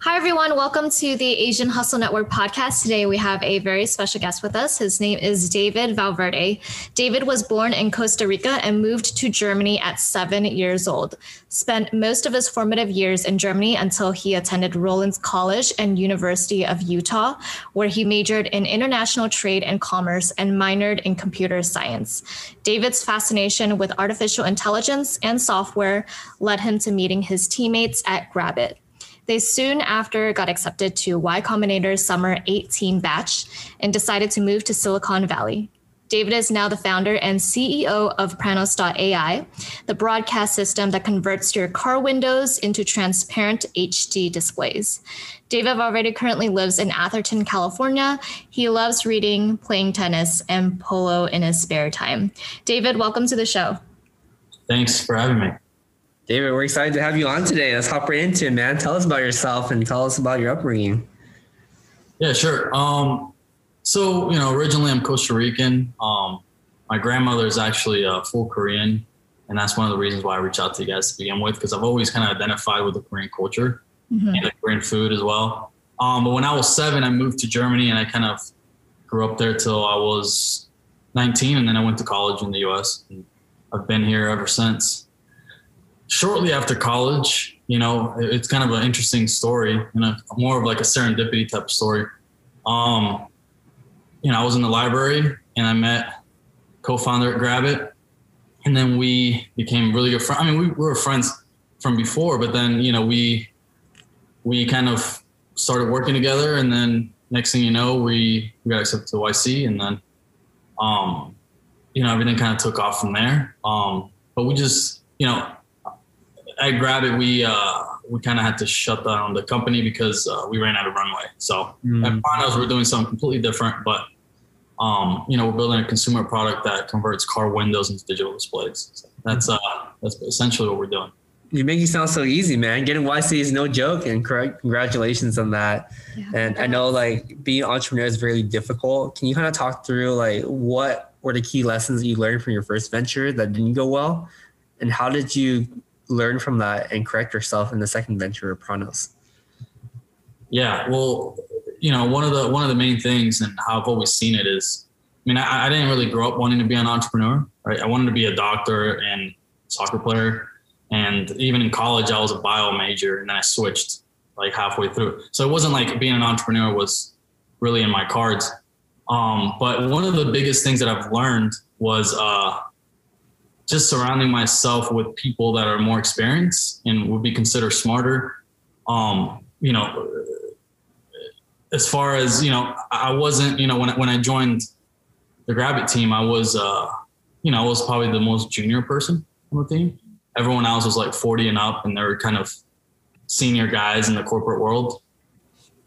Hi, everyone. Welcome to the Asian Hustle Network podcast. Today, we have a very special guest with us. His name is David Valverde. David was born in Costa Rica and moved to Germany at 7 years old. Spent most of his formative years in Germany until he attended Rollins College and University of Utah, where he majored in international trade and commerce and minored in computer science. David's fascination with artificial intelligence and software led him to meeting his teammates at Grabbit. They soon after got accepted to Y Combinator's Summer 18 batch and decided to move to Silicon Valley. David is now the founder and CEO of Pranos.ai, the broadcast system that converts your car windows into transparent HD displays. David Valverde currently lives in Atherton, California. He loves reading, playing tennis, and polo in his spare time. David, welcome to the show. Thanks for having me. David, we're excited to have you on today. Let's hop right into it, man. Tell us about yourself and tell us about your upbringing. Yeah, sure. So, originally I'm Costa Rican. My grandmother is actually full Korean, and that's one of the reasons why I reached out to you guys to begin with, because I've always kind of identified with the Korean culture and the Korean food as well. But when I was 7, I moved to Germany, and I kind of grew up there till I was 19, and then I went to college in the U.S. and I've been here ever since. Shortly after college, it's kind of an interesting story, more of like a serendipity type of story. I was in the library and I met co-founder at Grabbit, and then we became really good friends. I mean, we were friends from before, but then, we kind of started working together, and then next thing you know, we got accepted to YC, and then, everything kind of took off from there. But we just, I grabbed it. We kind of had to shut down the company because we ran out of runway. So at Pranos, we're doing something completely different, but we're building a consumer product that converts car windows into digital displays. So that's essentially what we're doing. You make it sound so easy, man. Getting YC is no joke, and congratulations on that. Yeah. And I know being an entrepreneur is really difficult. Can you kind of talk through what were the key lessons that you learned from your first venture that didn't go well, and how did you learn from that and correct yourself in the second venture of Pranos? Yeah, well, one of the main things, and how I've always seen it is, I didn't really grow up wanting to be an entrepreneur, right? I wanted to be a doctor and soccer player. And even in college, I was a bio major, and then I switched halfway through. So it wasn't like being an entrepreneur was really in my cards. But one of the biggest things that I've learned was, just surrounding myself with people that are more experienced and would be considered smarter. As far as, I wasn't, when I joined the Grabbit team, I was, I was probably the most junior person on the team. Everyone else was 40 and up, and they were kind of senior guys in the corporate world.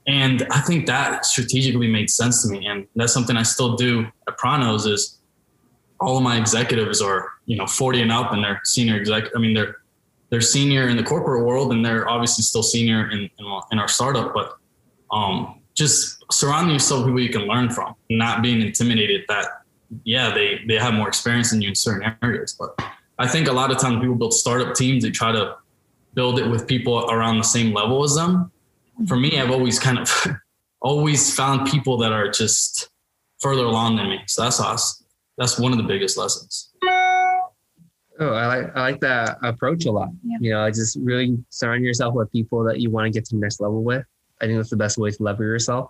And I think that strategically made sense to me. And that's something I still do at Pranos is, all of my executives are, 40 and up, and they're senior exec. I mean, they're senior in the corporate world, and they're obviously still senior in our startup, but just surrounding yourself with people you can learn from, not being intimidated that, they have more experience than you in certain areas. But I think a lot of times people build startup teams, they try to build it with people around the same level as them. For me, I've always kind of always found people that are just further along than me. So that's awesome. That's one of the biggest lessons. Oh, I like that approach a lot. Yeah. Just really surround yourself with people that you want to get to the next level with. I think that's the best way to level yourself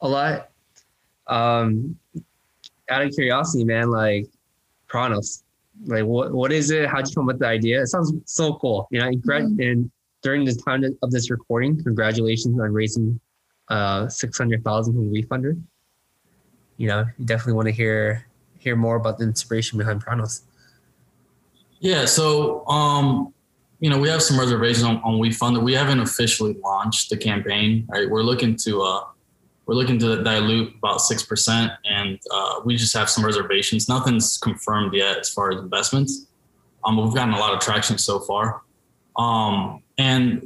a lot. Out of curiosity, man, Pranos, what is it? How'd you come up with the idea? It sounds so cool. And during the time of this recording, congratulations on raising $600,000 from WeFunder. You definitely want to hear more about the inspiration behind Pranos. Yeah. So, we have some reservations on WeFunder. We haven't officially launched the campaign, right? We're looking to We're looking to dilute about 6%, and we just have some reservations. Nothing's confirmed yet as far as investments. But we've gotten a lot of traction so far. And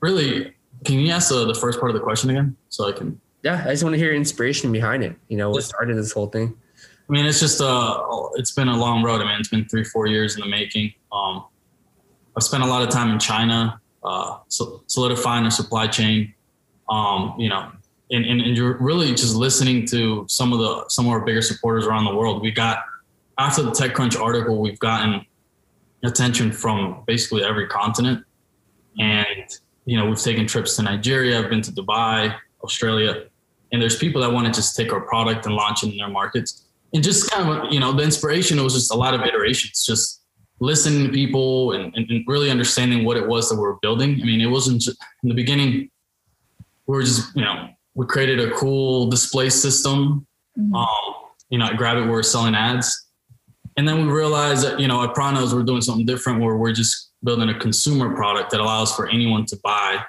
really, can you ask the first part of the question again? So I can. Yeah, I just want to hear your inspiration behind it. You know, what started this whole thing? I mean, it's just, it's been a long road. I mean, it's been 3-4 years in the making. I've spent a lot of time in China, solidifying the supply chain, you know, and you're really just listening to some of our bigger supporters around the world. We got, after the TechCrunch article, we've gotten attention from basically every continent. And, you know, we've taken trips to Nigeria. I've been to Dubai, Australia, and there's people that want to just take our product and launch it in their markets. And just kind of, you know, the inspiration was just a lot of iterations, just listening to people and really understanding what it was that we were building. I mean, it wasn't just, in the beginning, we were just, you know, we created a cool display system, mm-hmm. You know, at Grabbit, we were selling ads. And then we realized that, you know, at Pranos, we're doing something different where we're just building a consumer product that allows for anyone to buy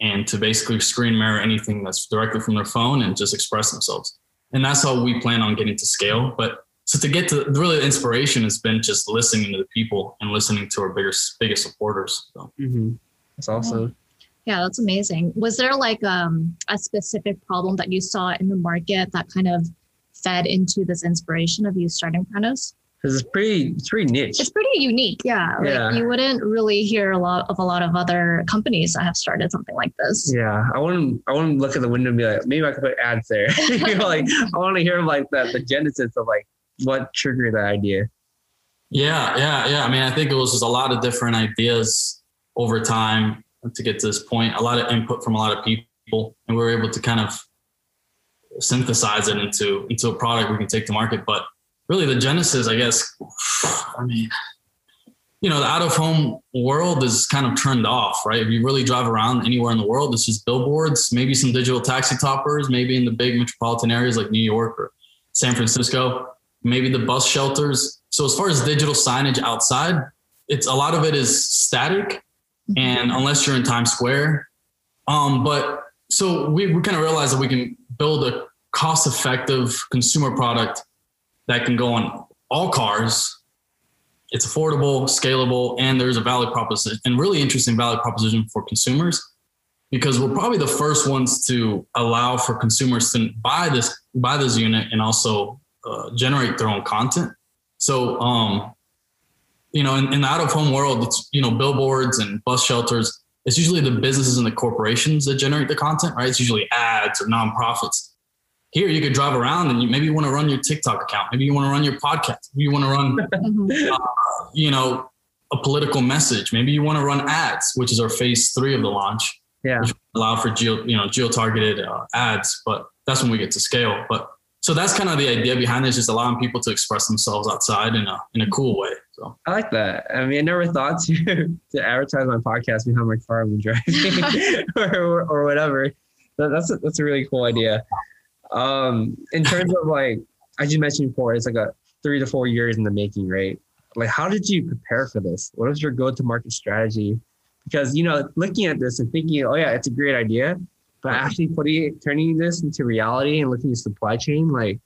and to basically screen mirror anything that's directly from their phone and just express themselves. And that's how we plan on getting to scale. But so to get to really the inspiration has been just listening to the people and listening to our biggest supporters. So. Mm-hmm. That's awesome. Yeah, that's amazing. Was there like a specific problem that you saw in the market that kind of fed into this inspiration of you starting Pranos? Because it's pretty niche. It's pretty unique. Yeah. Like you wouldn't really hear a lot of other companies that have started something like this. Yeah. I wouldn't look at the window and be like, maybe I could put ads there. You know, like I want to hear like the genesis of like what triggered that idea. Yeah. I mean, I think it was just a lot of different ideas over time to get to this point, a lot of input from a lot of people, and we were able to kind of synthesize it into a product we can take to market. But really the genesis, I guess, I mean, you know, the out-of-home world is kind of turned off, right? If you really drive around anywhere in the world, it's just billboards, maybe some digital taxi toppers, maybe in the big metropolitan areas like New York or San Francisco, maybe the bus shelters. So as far as digital signage outside, it's a lot of it is static, and unless you're in Times Square. But so we kind of realized that we can build a cost-effective consumer product that can go on all cars. It's affordable, scalable, and there's a valid proposition, and really interesting valid proposition for consumers, because we're probably the first ones to allow for consumers to buy this unit and also generate their own content. So, you know, in the out-of-home world, it's, you know, billboards and bus shelters. It's usually the businesses and the corporations that generate the content, right? It's usually ads or nonprofits. Here, you could drive around and maybe you want to run your TikTok account. Maybe you want to run your podcast. Maybe you want to run, you know, a political message. Maybe you want to run ads, which is our phase 3 of the launch. Yeah. Which will allow for geo-targeted ads, but that's when we get to scale. But so that's kind of the idea behind this, just allowing people to express themselves outside in a cool way. So I like that. I mean, I never thought to advertise my podcast behind my car when driving or whatever. That's a really cool idea. In terms of like, as you mentioned before, it's like a 3 to 4 years in the making, right? Like, how did you prepare for this? What was your go-to-market strategy? Because, you know, looking at this and thinking, oh yeah, it's a great idea, but actually turning this into reality and looking at supply chain, like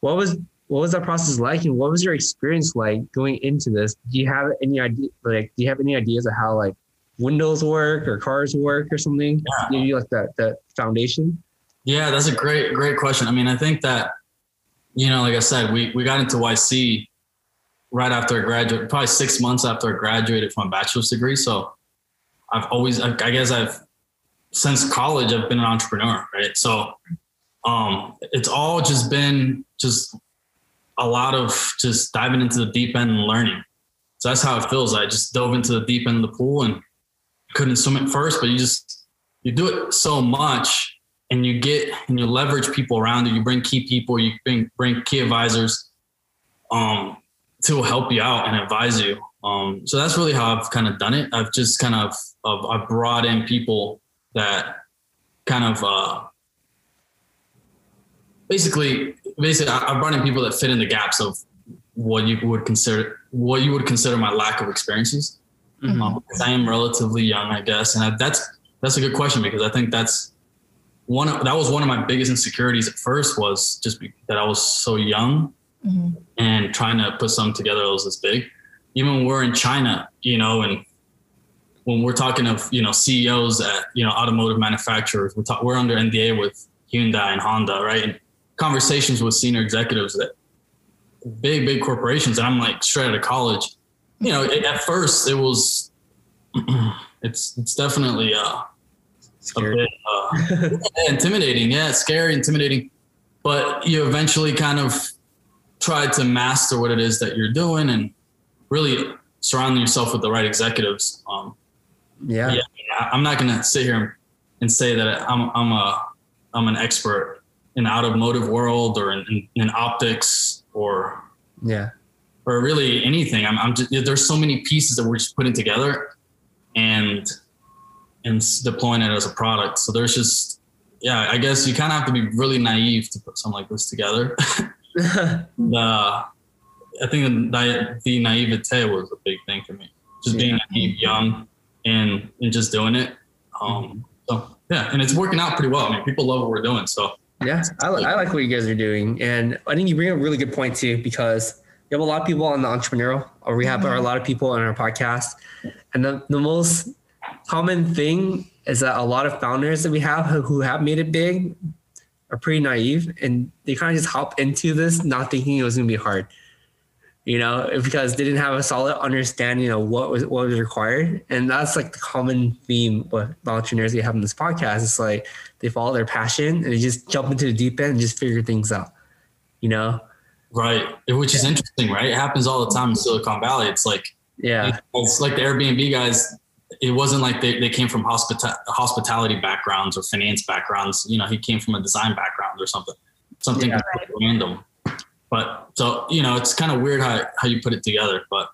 what was that process like? And what was your experience like going into this? Do you have any ideas of how like windows work or cars work or something? Yeah. Maybe like the foundation? Yeah, that's a great question. I mean, I think that, you know, like I said, we got into YC right after I graduated, probably 6 months after I graduated from a bachelor's degree. So since college, I've been an entrepreneur, right? So it's all just been just a lot of just diving into the deep end and learning. So that's how it feels. I just dove into the deep end of the pool and couldn't swim at first, but you do it so much. And you leverage people around you. You bring key people, you bring key advisors to help you out and advise you. So that's really how I've kind of done it. I've just kind of, I've brought in people that kind of basically I've brought in people that fit in the gaps of what you would consider my lack of experiences. Mm-hmm. I am relatively young, I guess. And that's a good question, because I think that's that was one of my biggest insecurities at first, was just that I was so young mm-hmm. and trying to put something together that was this big. Even when we're in China, you know, and when we're talking of, you know, CEOs at, you know, automotive manufacturers, we're under NDA with Hyundai and Honda, right? And conversations with senior executives that big corporations. And I'm like straight out of college, you know, at first it was, it's definitely a bit intimidating. Yeah. Scary, intimidating, but you eventually kind of try to master what it is that you're doing and really surrounding yourself with the right executives. I'm not going to sit here and say that I'm an expert in the automotive world or in optics or really anything. I'm just, there's so many pieces that we're just putting together and deploying it as a product. So there's just, I guess you kind of have to be really naive to put something like this together. I think the naivete was a big thing for me, just being naive, young, and just doing it. And it's working out pretty well. I mean, people love what we're doing. So yeah, I like what you guys are doing. And I think you bring up a really good point too, because you have a lot of people on the entrepreneurial, or we have a lot of people on our podcast. And the most common thing is that a lot of founders that we have who have made it big are pretty naive, and they kind of just hop into this not thinking it was going to be hard. You know, because they didn't have a solid understanding of what was required. And that's like the common theme with the entrepreneurs we have in this podcast. It's like they follow their passion and they just jump into the deep end and just figure things out, you know? Right. Which is interesting, right? It happens all the time in Silicon Valley. It's like, it's like the Airbnb guys. It wasn't like they came from hospitality backgrounds or finance backgrounds. You know, he came from a design background or something random. But so, you know, it's kind of weird how you put it together, but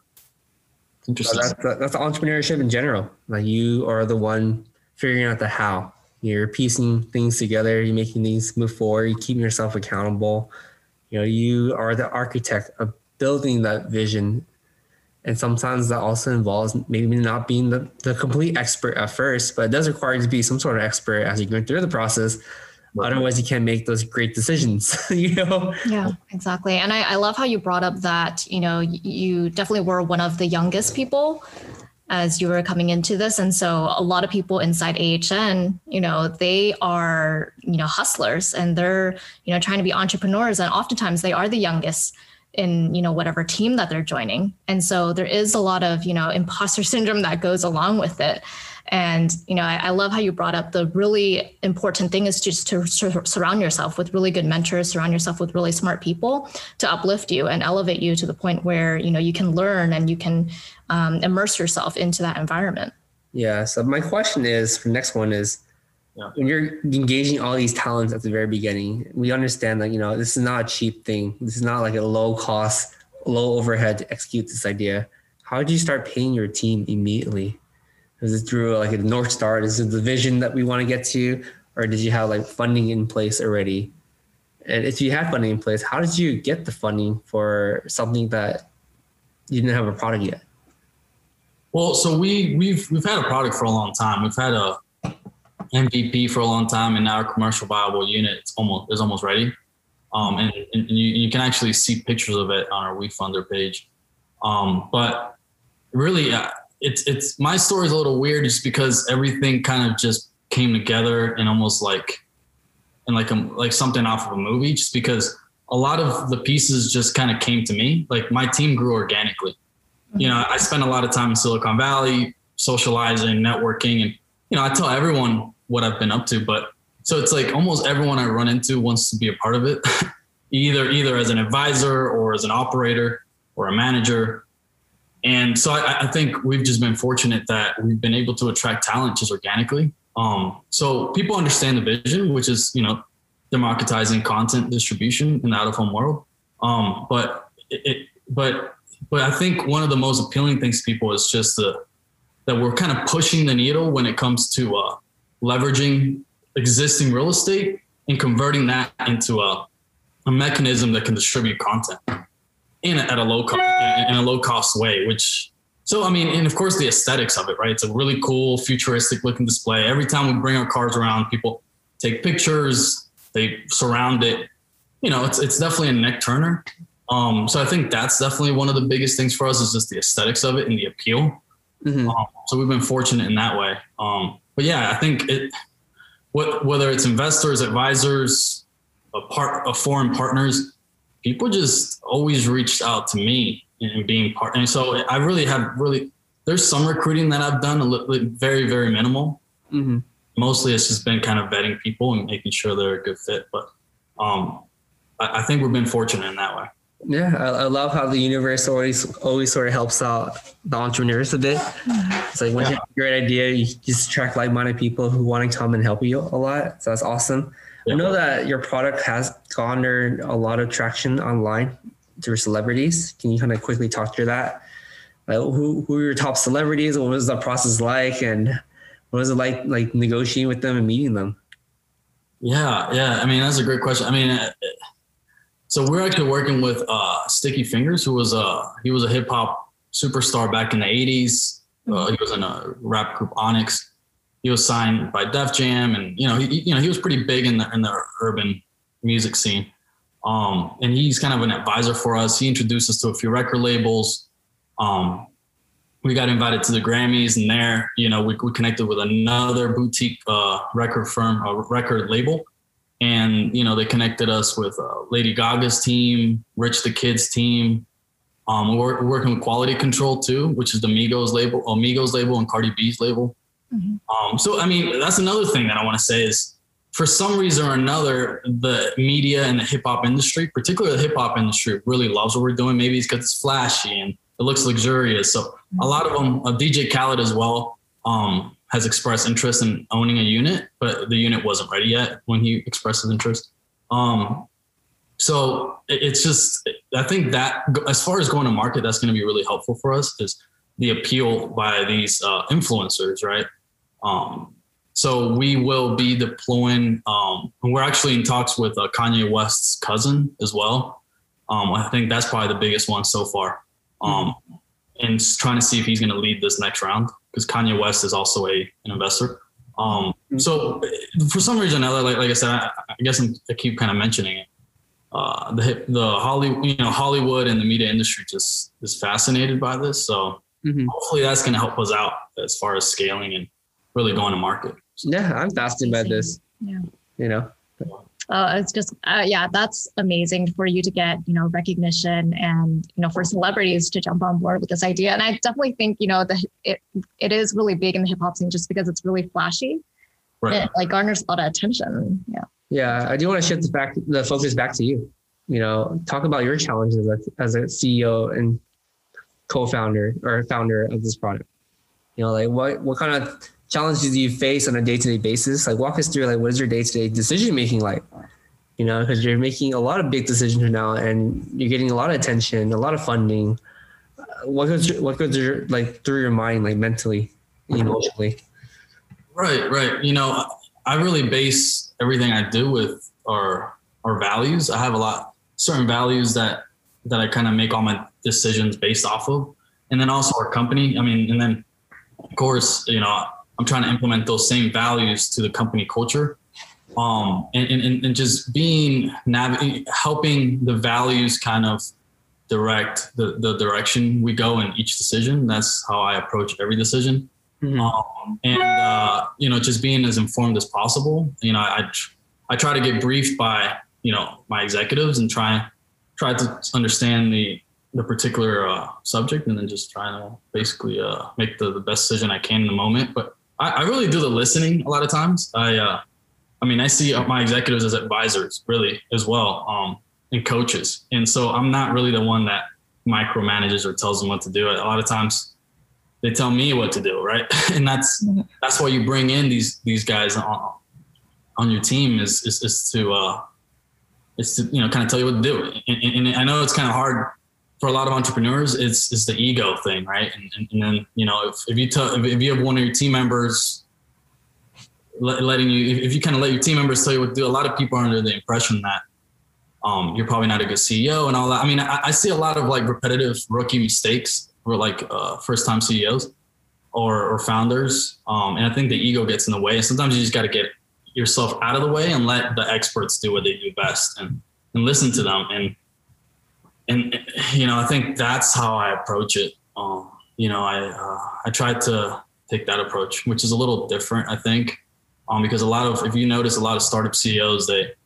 interesting. So that's entrepreneurship in general. Like, you are the one figuring out the how. You're piecing things together. You're making things move forward. You're keeping yourself accountable. You know, you are the architect of building that vision. And sometimes that also involves maybe not being the complete expert at first, but it does require you to be some sort of expert as you're going through the process. Otherwise, you can't make those great decisions, you know? Yeah, exactly. And I love how you brought up that, you know, you definitely were one of the youngest people as you were coming into this. And so a lot of people inside AHN, you know, they are, you know, hustlers, and they're, you know, trying to be entrepreneurs. And oftentimes they are the youngest in, you know, whatever team that they're joining. And so there is a lot of, you know, imposter syndrome that goes along with it. And, you know, I love how you brought up the really important thing is just to surround yourself with really good mentors, surround yourself with really smart people to uplift you and elevate you to the point where, you know, you can learn and you can immerse yourself into that environment. Yeah. So my question is, for the next one is, when you're engaging all these talents at the very beginning, we understand that, you know, this is not a cheap thing. This is not like a low cost, low overhead to execute this idea. How do you start paying your team immediately? Is it through like a North Star? Is it the vision that we want to get to? Or did you have like funding in place already? And if you had funding in place, how did you get the funding for something that you didn't have a product yet? Well, so we've had a product for a long time. We've had a MVP for a long time, and now our commercial viable unit is almost ready. And you can actually see pictures of it on our WeFunder page. But really, it's my story is a little weird just because everything kind of just came together and almost like something off of a movie, just because a lot of the pieces just kind of came to me. Like, my team grew organically. You know, I spent a lot of time in Silicon Valley socializing, networking, and, you know, I tell everyone what I've been up to, but so it's like almost everyone I run into wants to be a part of it, either as an advisor or as an operator or a manager. And so I think we've just been fortunate that we've been able to attract talent just organically. So people understand the vision, which is, you know, democratizing content distribution in the out-of-home world. But I think one of the most appealing things to people is just that we're kind of pushing the needle when it comes to leveraging existing real estate and converting that into a mechanism that can distribute content in a low cost way, which, so, I mean, and of course the aesthetics of it, right? It's a really cool, futuristic looking display. Every time we bring our cars around, people, take pictures, they surround it. You know, it's definitely a neck turner. So I think that's definitely one of the biggest things for us is just the aesthetics of it and the appeal. Mm-hmm. So we've been fortunate in that way. But yeah, I think whether it's investors, advisors, foreign partners, people just always reached out to me and being part. And so I really there's some recruiting that I've done very, very minimal. Mm-hmm. Mostly it's just been kind of vetting people and making sure they're a good fit. But I think we've been fortunate in that way. Yeah, I love how the universe always sort of helps out the entrepreneurs a bit. It's like when you have a great idea, you just attract like-minded people who want to come and help you a lot. So that's awesome. Yeah. I know that your product has garnered a lot of traction online through celebrities. Can you kind of quickly talk through that? Like, who are your top celebrities? What was the process like? And what was it like negotiating with them and meeting them? Yeah. I mean, that's a great question. I mean, so we're actually working with Sticky Fingers, who was a hip hop superstar back in the 80s. He was in a rap group Onyx. He was signed by Def Jam, and he was pretty big in the urban music scene. And he's kind of an advisor for us. He introduced us to a few record labels. We got invited to the Grammys, and there, we connected with another boutique record firm, a record label. And, they connected us with Lady Gaga's team, Rich the Kid's team. We're working with Quality Control too, which is the Migos label and Cardi B's label. Mm-hmm. So, I mean, that's another thing that I want to say is for some reason or another, the media and the hip hop industry, particularly the hip hop industry, really loves what we're doing. Maybe it's because it's flashy and it looks luxurious. So a lot of them, DJ Khaled as well, has expressed interest in owning a unit, but the unit wasn't ready yet when he expressed his interest. So it's just, I think that as far as going to market, that's going to be really helpful for us is the appeal by these influencers, right? So we will be deploying, and we're actually in talks with Kanye West's cousin as well. I think that's probably the biggest one so far. And trying to see if he's going to lead this next round, because Kanye West is also an investor. So for some reason, like I said, I guess I keep kind of mentioning it. The Hollywood and the media industry just is fascinated by this. So hopefully that's going to help us out as far as scaling and really going to market. So. Yeah, I'm fascinated by this. Yeah, it's just, that's amazing for you to get, recognition and, for celebrities to jump on board with this idea. And I definitely think, it is really big in the hip hop scene just because it's really flashy. Right. It garners a lot of attention. Yeah. Yeah. I do want to shift the focus back to you, talk about your challenges as a CEO and co-founder or founder of this product. What kind of challenges do you face on a day-to-day basis? Walk us through, what is your day-to-day decision-making like? Because you're making a lot of big decisions now and you're getting a lot of attention, a lot of funding. What goes through your mind, mentally, emotionally? Right. I really base everything I do with our values. I have certain values that I kind of make all my decisions based off of. And then also our company. And then, of course, I'm trying to implement those same values to the company culture, and just helping the values kind of direct the direction we go in each decision. That's how I approach every decision. Mm-hmm. Just being as informed as possible. I try to get briefed by, my executives and try to understand the particular subject, and then just trying to basically make the best decision I can in the moment. But I really do the listening a lot of times. I see my executives as advisors really as well, and coaches. And so I'm not really the one that micromanages or tells them what to do. A lot of times they tell me what to do, right? And that's why you bring in these guys on your team is to kind of tell you what to do. And I know it's kind of hard for a lot of entrepreneurs. It's the ego thing, right? And then, if you have one of your team members let your team members tell you what to do, a lot of people are under the impression that you're probably not a good CEO and all that. I see a lot of repetitive rookie mistakes for first time CEOs or founders. And I think the ego gets in the way. And sometimes you just got to get yourself out of the way and let the experts do what they do best and listen to them. And, you know, I think that's how I approach it. You know, I tried to take that approach, which is a little different, I think, because if you notice, a lot of startup CEOs, they're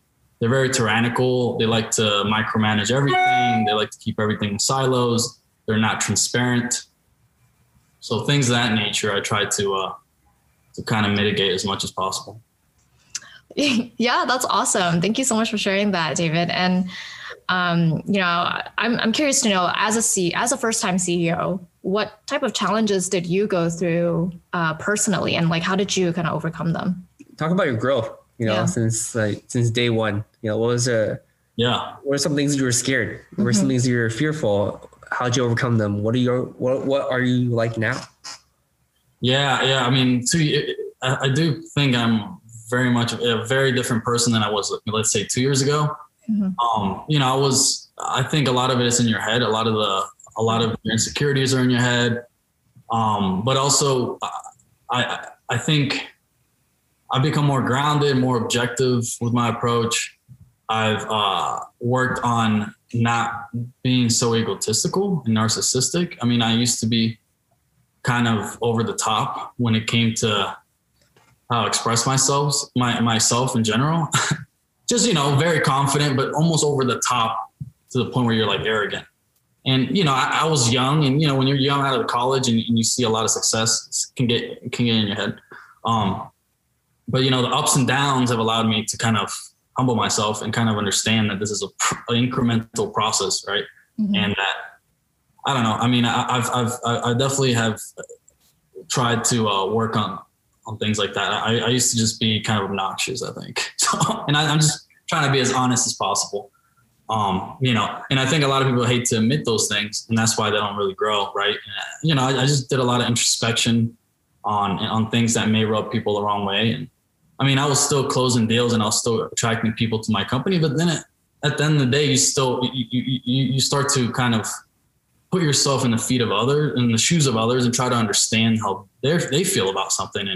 very tyrannical. They like to micromanage everything. They like to keep everything in silos. They're not transparent. So things of that nature, I try to kind of mitigate as much as possible. Yeah, that's awesome. Thank you so much for sharing that, David. And you know, I'm curious to know, as a first-time CEO, what type of challenges did you go through personally, and like how did you kind of overcome them? Talk about your growth. You know, yeah. since day one. You know, what are some things you were scared? What were some things you were fearful? How'd you overcome them? What are you like now? Yeah. I mean, I do think I'm very much a very different person than I was, let's say, 2 years ago. You know, I think a lot of it is in your head. A lot of your insecurities are in your head. But also I think I've become more grounded, more objective with my approach. I've worked on not being so egotistical and narcissistic. I mean, I used to be kind of over the top when it came to how I express myself in general. Just, you know, very confident, but almost over the top to the point where you're like arrogant. And, you know, I was young, and, you know, when you're young out of college and you see a lot of success, it can get in your head. But, you know, the ups and downs have allowed me to kind of humble myself and kind of understand that this is an incremental process. Right. Mm-hmm. And that, I don't know. I mean, I definitely have tried to work on things like that. I used to just be kind of obnoxious, I think. So, and I'm just trying to be as honest as possible. You know, and I think a lot of people hate to admit those things, and that's why they don't really grow. Right. And, you know, I just did a lot of introspection on things that may rub people the wrong way. And I mean, I was still closing deals and I was still attracting people to my company, but then at the end of the day, you start to kind of put yourself in the shoes of others and try to understand how they feel about something,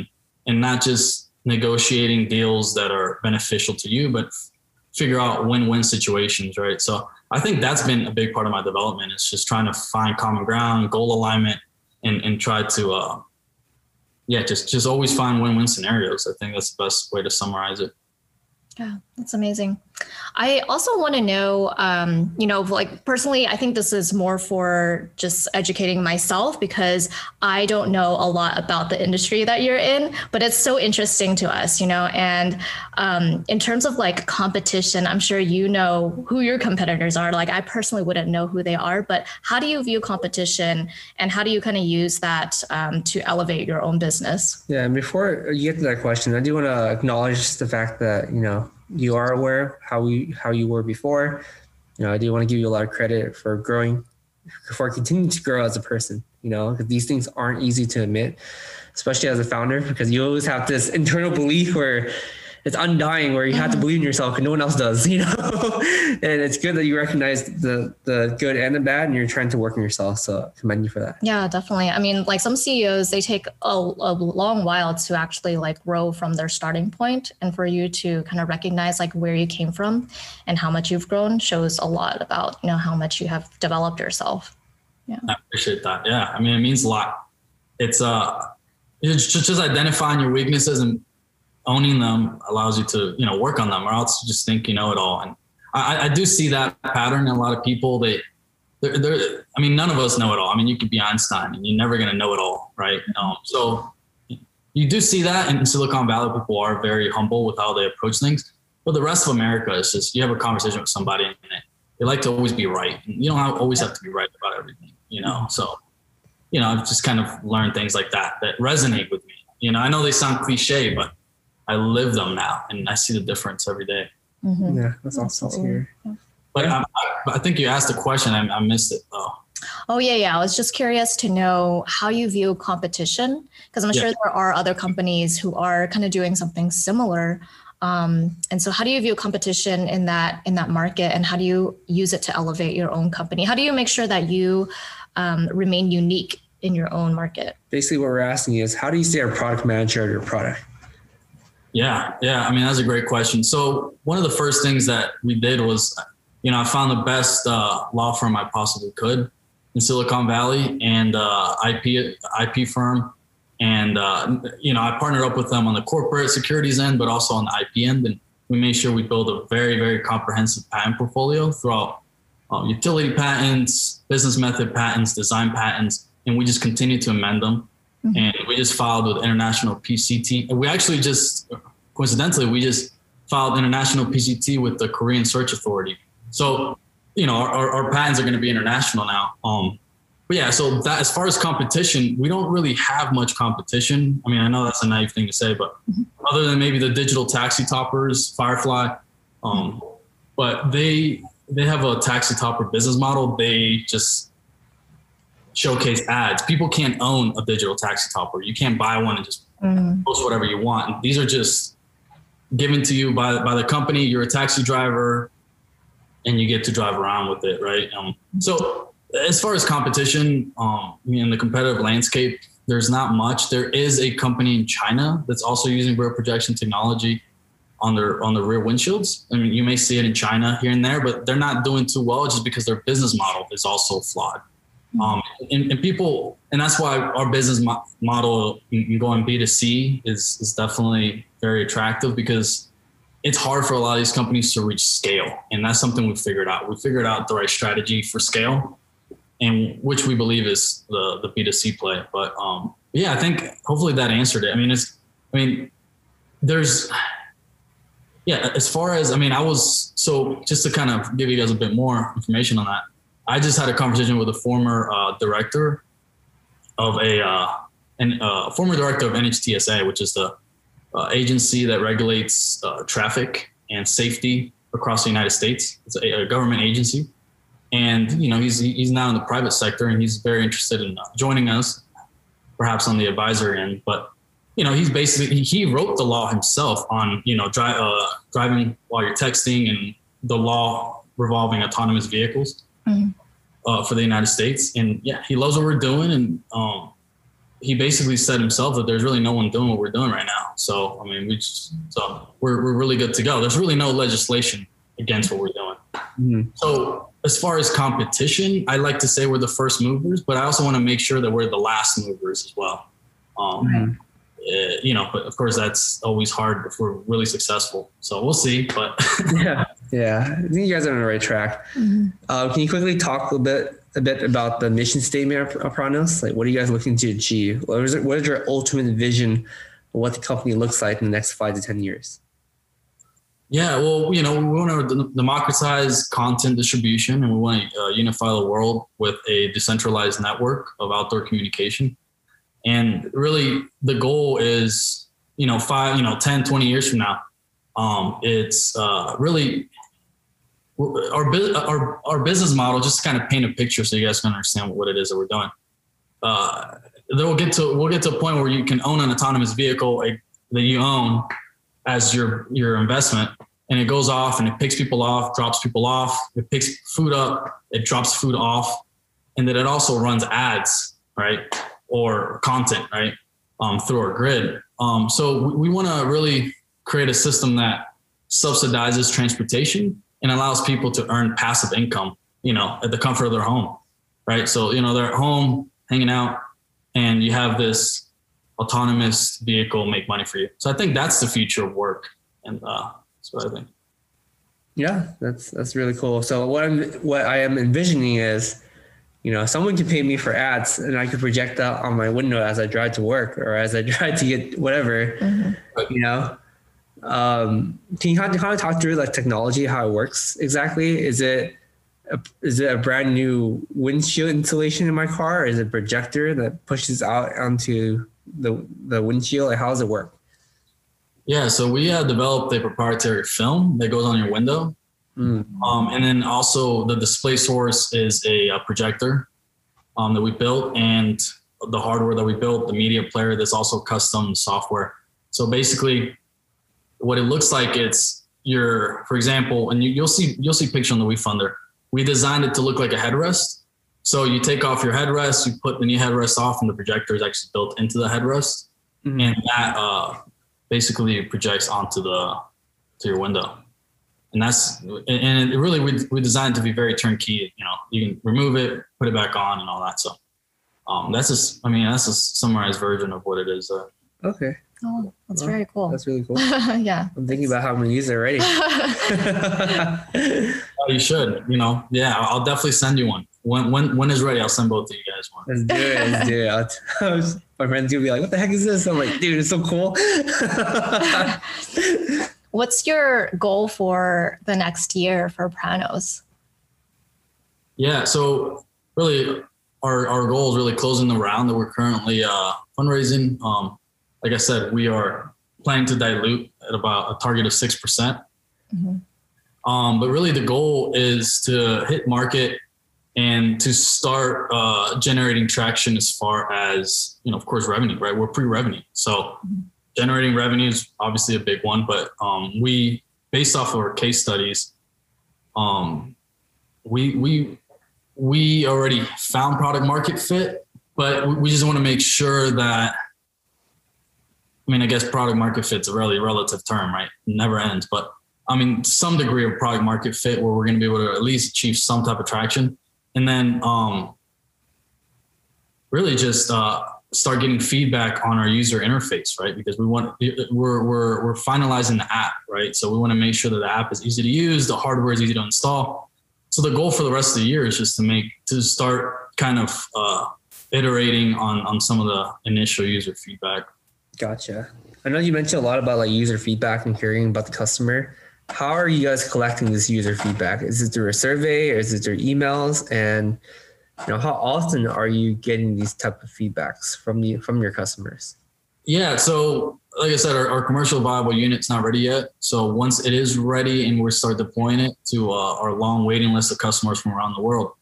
and not just negotiating deals that are beneficial to you, but figure out win-win situations. Right. So I think that's been a big part of my development. It's just trying to find common ground, goal alignment, and try to, just always find win-win scenarios. I think that's the best way to summarize it. Yeah, that's amazing. I also want to know, you know, like personally, I think this is more for just educating myself, because I don't know a lot about the industry that you're in, but it's so interesting to us, you know, and in terms of like competition, I'm sure you know who your competitors are. Like I personally wouldn't know who they are, but how do you view competition and how do you kind of use that to elevate your own business? Yeah. And before you get to that question, I do want to acknowledge the fact that, you know, you are aware how you were before. You know, I do want to give you a lot of credit for growing, for continuing to grow as a person, you know, because these things aren't easy to admit, especially as a founder, because you always have this internal belief where it's undying, where you have to believe in yourself and no one else does, you know, and it's good that you recognize the good and the bad and you're trying to work on yourself. So I commend you for that. Yeah, definitely. I mean, like some CEOs, they take a long while to actually like grow from their starting point, and for you to kind of recognize like where you came from and how much you've grown shows a lot about, you know, how much you have developed yourself. Yeah. I appreciate that. Yeah. I mean, it means a lot. It's just identifying your weaknesses and owning them allows you to, you know, work on them, or else you just think you know it all. And I do see that pattern in a lot of people. I mean, none of us know it all. I mean, you could be Einstein and you're never going to know it all, right? So you do see that in Silicon Valley. People are very humble with how they approach things. But the rest of America is just, you have a conversation with somebody and they like to always be right. You don't always have to be right about everything, you know? So, you know, I've just kind of learned things like that resonate with me. You know, I know they sound cliche, but I live them now and I see the difference every day. Mm-hmm. Yeah, that's awesome to hear. Yeah. But I think you asked a question. I missed it though. Oh, yeah. I was just curious to know how you view competition, because I'm sure there are other companies who are kind of doing something similar. And so how do you view competition in that market, and how do you use it to elevate your own company? How do you make sure that you remain unique in your own market? Basically what we're asking is, how do you stay a product manager of your product? Yeah. I mean, that's a great question. So one of the first things that we did was, you know, I found the best law firm I possibly could in Silicon Valley, and IP firm. And, you know, I partnered up with them on the corporate securities end, but also on the IP end. And we made sure we build a very, very comprehensive patent portfolio throughout utility patents, business method patents, design patents. And we just continue to amend them. Mm-hmm. And we just filed with international PCT. And we actually just, coincidentally, we just filed international PCT with the Korean Search Authority. So, you know, our patents are going to be international now. But yeah, so that, as far as competition, we don't really have much competition. I mean, I know that's a naive thing to say, but other than maybe the digital taxi toppers, Firefly, but they have a taxi topper business model. They just showcase ads. People can't own a digital taxi topper. You can't buy one and just post whatever you want. These are just given to you by the company. You're a taxi driver and you get to drive around with it, right? So as far as competition, in the competitive landscape, there's not much. There is a company in China that's also using rear projection technology on the rear windshields. I mean, you may see it in China here and there, but they're not doing too well just because their business model is also flawed. And that's why our business model going B2C is definitely very attractive, because it's hard for a lot of these companies to reach scale. And that's something we figured out. We figured out the right strategy for scale, and which we believe is the B2C play. But yeah, I think hopefully that answered it. I mean, just to kind of give you guys a bit more information on that, I just had a conversation with a former director of former director of NHTSA, which is the agency that regulates traffic and safety across the United States. It's a government agency. And, you know, he's now in the private sector, and he's very interested in joining us, perhaps on the advisory end. But, you know, he's basically, he wrote the law himself on, you know, driving while you're texting, and the law revolving autonomous vehicles for the United States. And yeah, he loves what we're doing. And he basically said himself that there's really no one doing what we're doing right now. So, I mean, we're really good to go. There's really no legislation against what we're doing. Mm-hmm. So, as far as competition, I like to say we're the first movers, but I also want to make sure that we're the last movers as well. You know, but of course that's always hard if we're really successful. So we'll see, but yeah. I think you guys are on the right track. Mm-hmm. Can you quickly talk a bit about the mission statement of Pranos? Like, what are you guys looking to achieve? What is your ultimate vision of what the company looks like in the next 5 to 10 years? Yeah, well, you know, we want to democratize content distribution, and we want to unify the world with a decentralized network of outdoor communication. And really the goal is, you know, 10, 20 years from now, it's really our business model, just to kind of paint a picture so you guys can understand what it is that we're doing. Then we'll get to a point where you can own an autonomous vehicle that you own as your investment, and it goes off and it picks people off, drops people off, it picks food up, it drops food off, and then it also runs ads, right? Or content, right? Through our grid. So we want to really create a system that subsidizes transportation and allows people to earn passive income, you know, at the comfort of their home, right? So, you know, they're at home hanging out and you have this autonomous vehicle make money for you. So I think that's the future of work. And that's what I think. Yeah, that's really cool. So what I am envisioning is, you know, someone could pay me for ads and I could project that on my window as I drive to work or as I drive to get whatever, you know. Can you kind of talk through like technology, how it works exactly? Is it a brand new windshield insulation in my car? Or is it a projector that pushes out onto the windshield? Like, how does it work? Yeah, so we developed a proprietary film that goes on your window. And then also the display source is a projector that we built, and the hardware that we built, the media player, that's also custom software. So basically what it looks like, it's for example, and you'll see picture on the WeFunder. We designed it to look like a headrest. So you take off your headrest, you put the new headrest off, and the projector is actually built into the headrest. And that basically projects onto to your window. And it really, we designed it to be very turnkey. You know, you can remove it, put it back on and all that. So that's a summarized version of what it is. Okay. Oh, that's very cool. That's really cool. Yeah. I'm thinking about how I'm going to use it already. Oh, you should, yeah, I'll definitely send you one. When it's ready, I'll send both of you guys one. Let's do it. My friend's going to be like, what the heck is this? I'm like, dude, it's so cool. What's your goal for the next year for Pranos? Yeah, so really our goal is really closing the round that we're currently fundraising. Like I said, we are planning to dilute at about a target of 6%. Mm-hmm. But really the goal is to hit market and to start generating traction as far as, of course, revenue, right? We're pre-revenue. So mm-hmm. generating revenue is obviously a big one, but based off of our case studies, we already found product market fit, but we just want to make sure that, I guess product market fit's a really relative term, right? It never ends, but some degree of product market fit where we're going to be able to at least achieve some type of traction. And then really just start getting feedback on our user interface, right? Because we're finalizing the app, right? So we want to make sure that the app is easy to use, the hardware is easy to install. So the goal for the rest of the year is just to start kind of iterating on some of the initial user feedback. Gotcha. I know you mentioned a lot about user feedback and hearing about the customer. How are you guys collecting this user feedback? Is it through a survey or is it through emails? And how often are you getting these type of feedbacks from your customers? Yeah. So like I said, our commercial viable unit's not ready yet. So once it is ready and we start deploying it to our long waiting list of customers from around the world,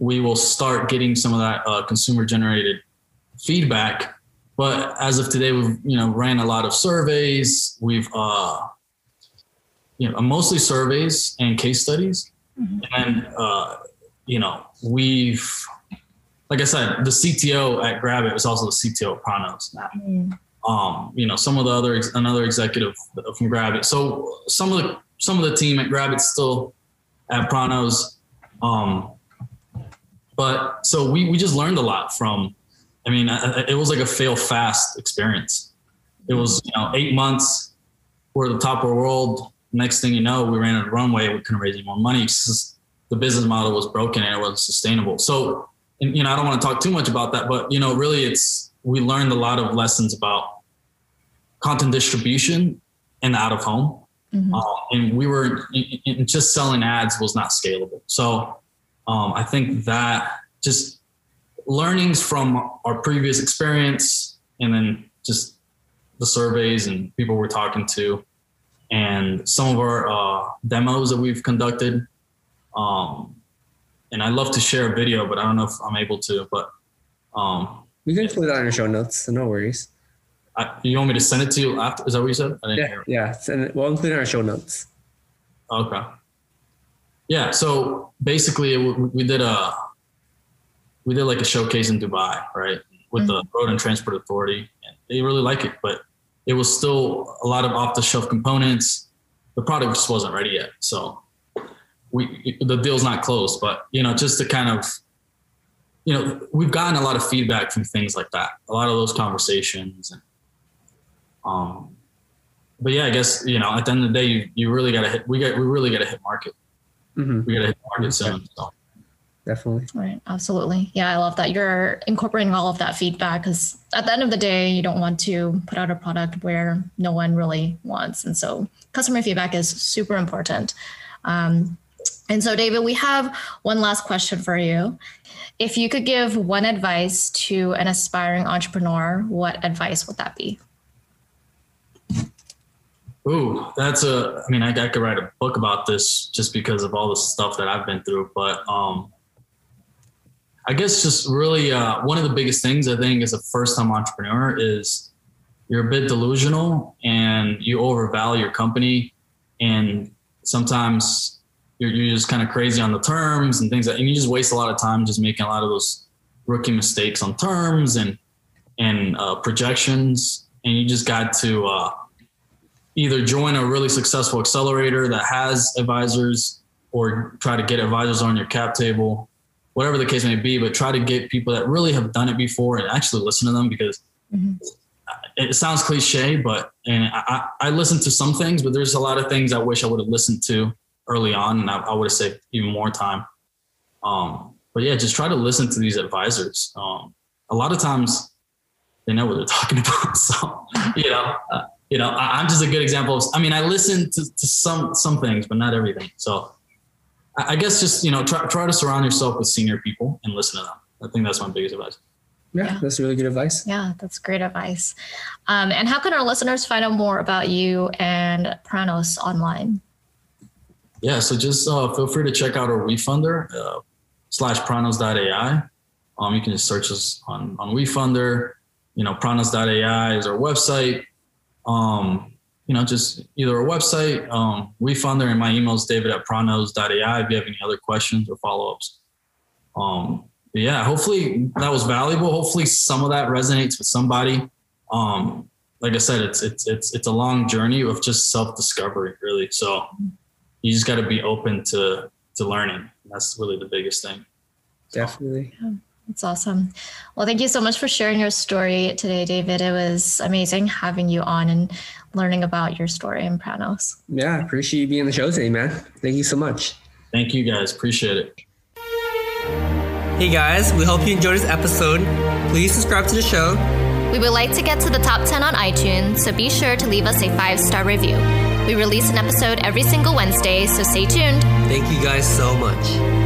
we will start getting some of that consumer generated feedback. But as of today, we've, ran a lot of surveys. We've, mostly surveys and case studies. Mm-hmm. And, like I said, the CTO at Grabbit was also the CTO at Pranos now. Mm. Some of the another executive from Grabbit. So some of the team at Grabbit's still at Pranos. But so we just learned a lot from, it was like a fail fast experience. It was, 8 months, we're at the top of the world. Next thing you know, we ran out of runway. We couldn't raise any more money. The business model was broken and it wasn't sustainable. So, I don't want to talk too much about that, but really we learned a lot of lessons about content distribution and out of home. Mm-hmm. And we were just selling ads was not scalable. So I think that just learnings from our previous experience and then just the surveys and people we're talking to and some of our demos that we've conducted. And I love to share a video, but I don't know if I'm able to, but we can put that on your show notes, so no worries. You want me to send it to you after? Is that what you said? I didn't hear. Send it. We'll include it in our show notes. Okay. Yeah. So basically we did like a showcase in Dubai, right? With mm-hmm. the Road and Transport Authority. And they really like it, but it was still a lot of off the shelf components. The product just wasn't ready yet. So the deal's not closed, but just to kind of, we've gotten a lot of feedback from things like that. A lot of those conversations. And, but yeah, I guess, at the end of the day, you really got to hit, we really got to hit market. Mm-hmm. We got to hit market soon. So. Definitely. Right. Absolutely. Yeah. I love that you're incorporating all of that feedback because at the end of the day, you don't want to put out a product where no one really wants. And so customer feedback is super important. And so David, we have one last question for you. If you could give one advice to an aspiring entrepreneur, what advice would that be? Ooh, I could write a book about this just because of all the stuff that I've been through, but, I guess just really one of the biggest things I think as a first-time entrepreneur is you're a bit delusional and you overvalue your company. And sometimes you're just kind of crazy on the terms and things and you just waste a lot of time just making a lot of those rookie mistakes on terms and projections. And you just got to either join a really successful accelerator that has advisors or try to get advisors on your cap table, whatever the case may be, but try to get people that really have done it before and actually listen to them, because it sounds cliche, but, and I listened to some things, but there's a lot of things I wish I would have listened to early on, and I would have saved even more time. But yeah, just try to listen to these advisors. A lot of times they know what they're talking about. So, I'm just a good example of, I listen to some things, but not everything. So I guess just, try to surround yourself with senior people and listen to them. I think that's my biggest advice. Yeah, that's really good advice. Yeah, that's great advice. And how can our listeners find out more about you and Pranos online? Yeah, so just feel free to check out our WeFunder /Pranos.ai. You can just search us on WeFunder. Pranos.ai is our website. Just either our website, WeFunder, and my email is david@pranos.ai if you have any other questions or follow-ups. Yeah, hopefully that was valuable. Hopefully some of that resonates with somebody. Like I said, it's a long journey of just self-discovery, really. So you just got to be open to learning. That's really the biggest thing. Definitely. Yeah, that's awesome. Well, thank you so much for sharing your story today, David. It was amazing having you on and learning about your story in Pranos. Yeah, I appreciate you being on the show today, man. Thank you so much. Thank you, guys. Appreciate it. Hey guys, we hope you enjoyed this episode. Please subscribe to the show. We would like to get to the top 10 on iTunes, so be sure to leave us a 5-star review. We release an episode every single Wednesday, so stay tuned. Thank you guys so much.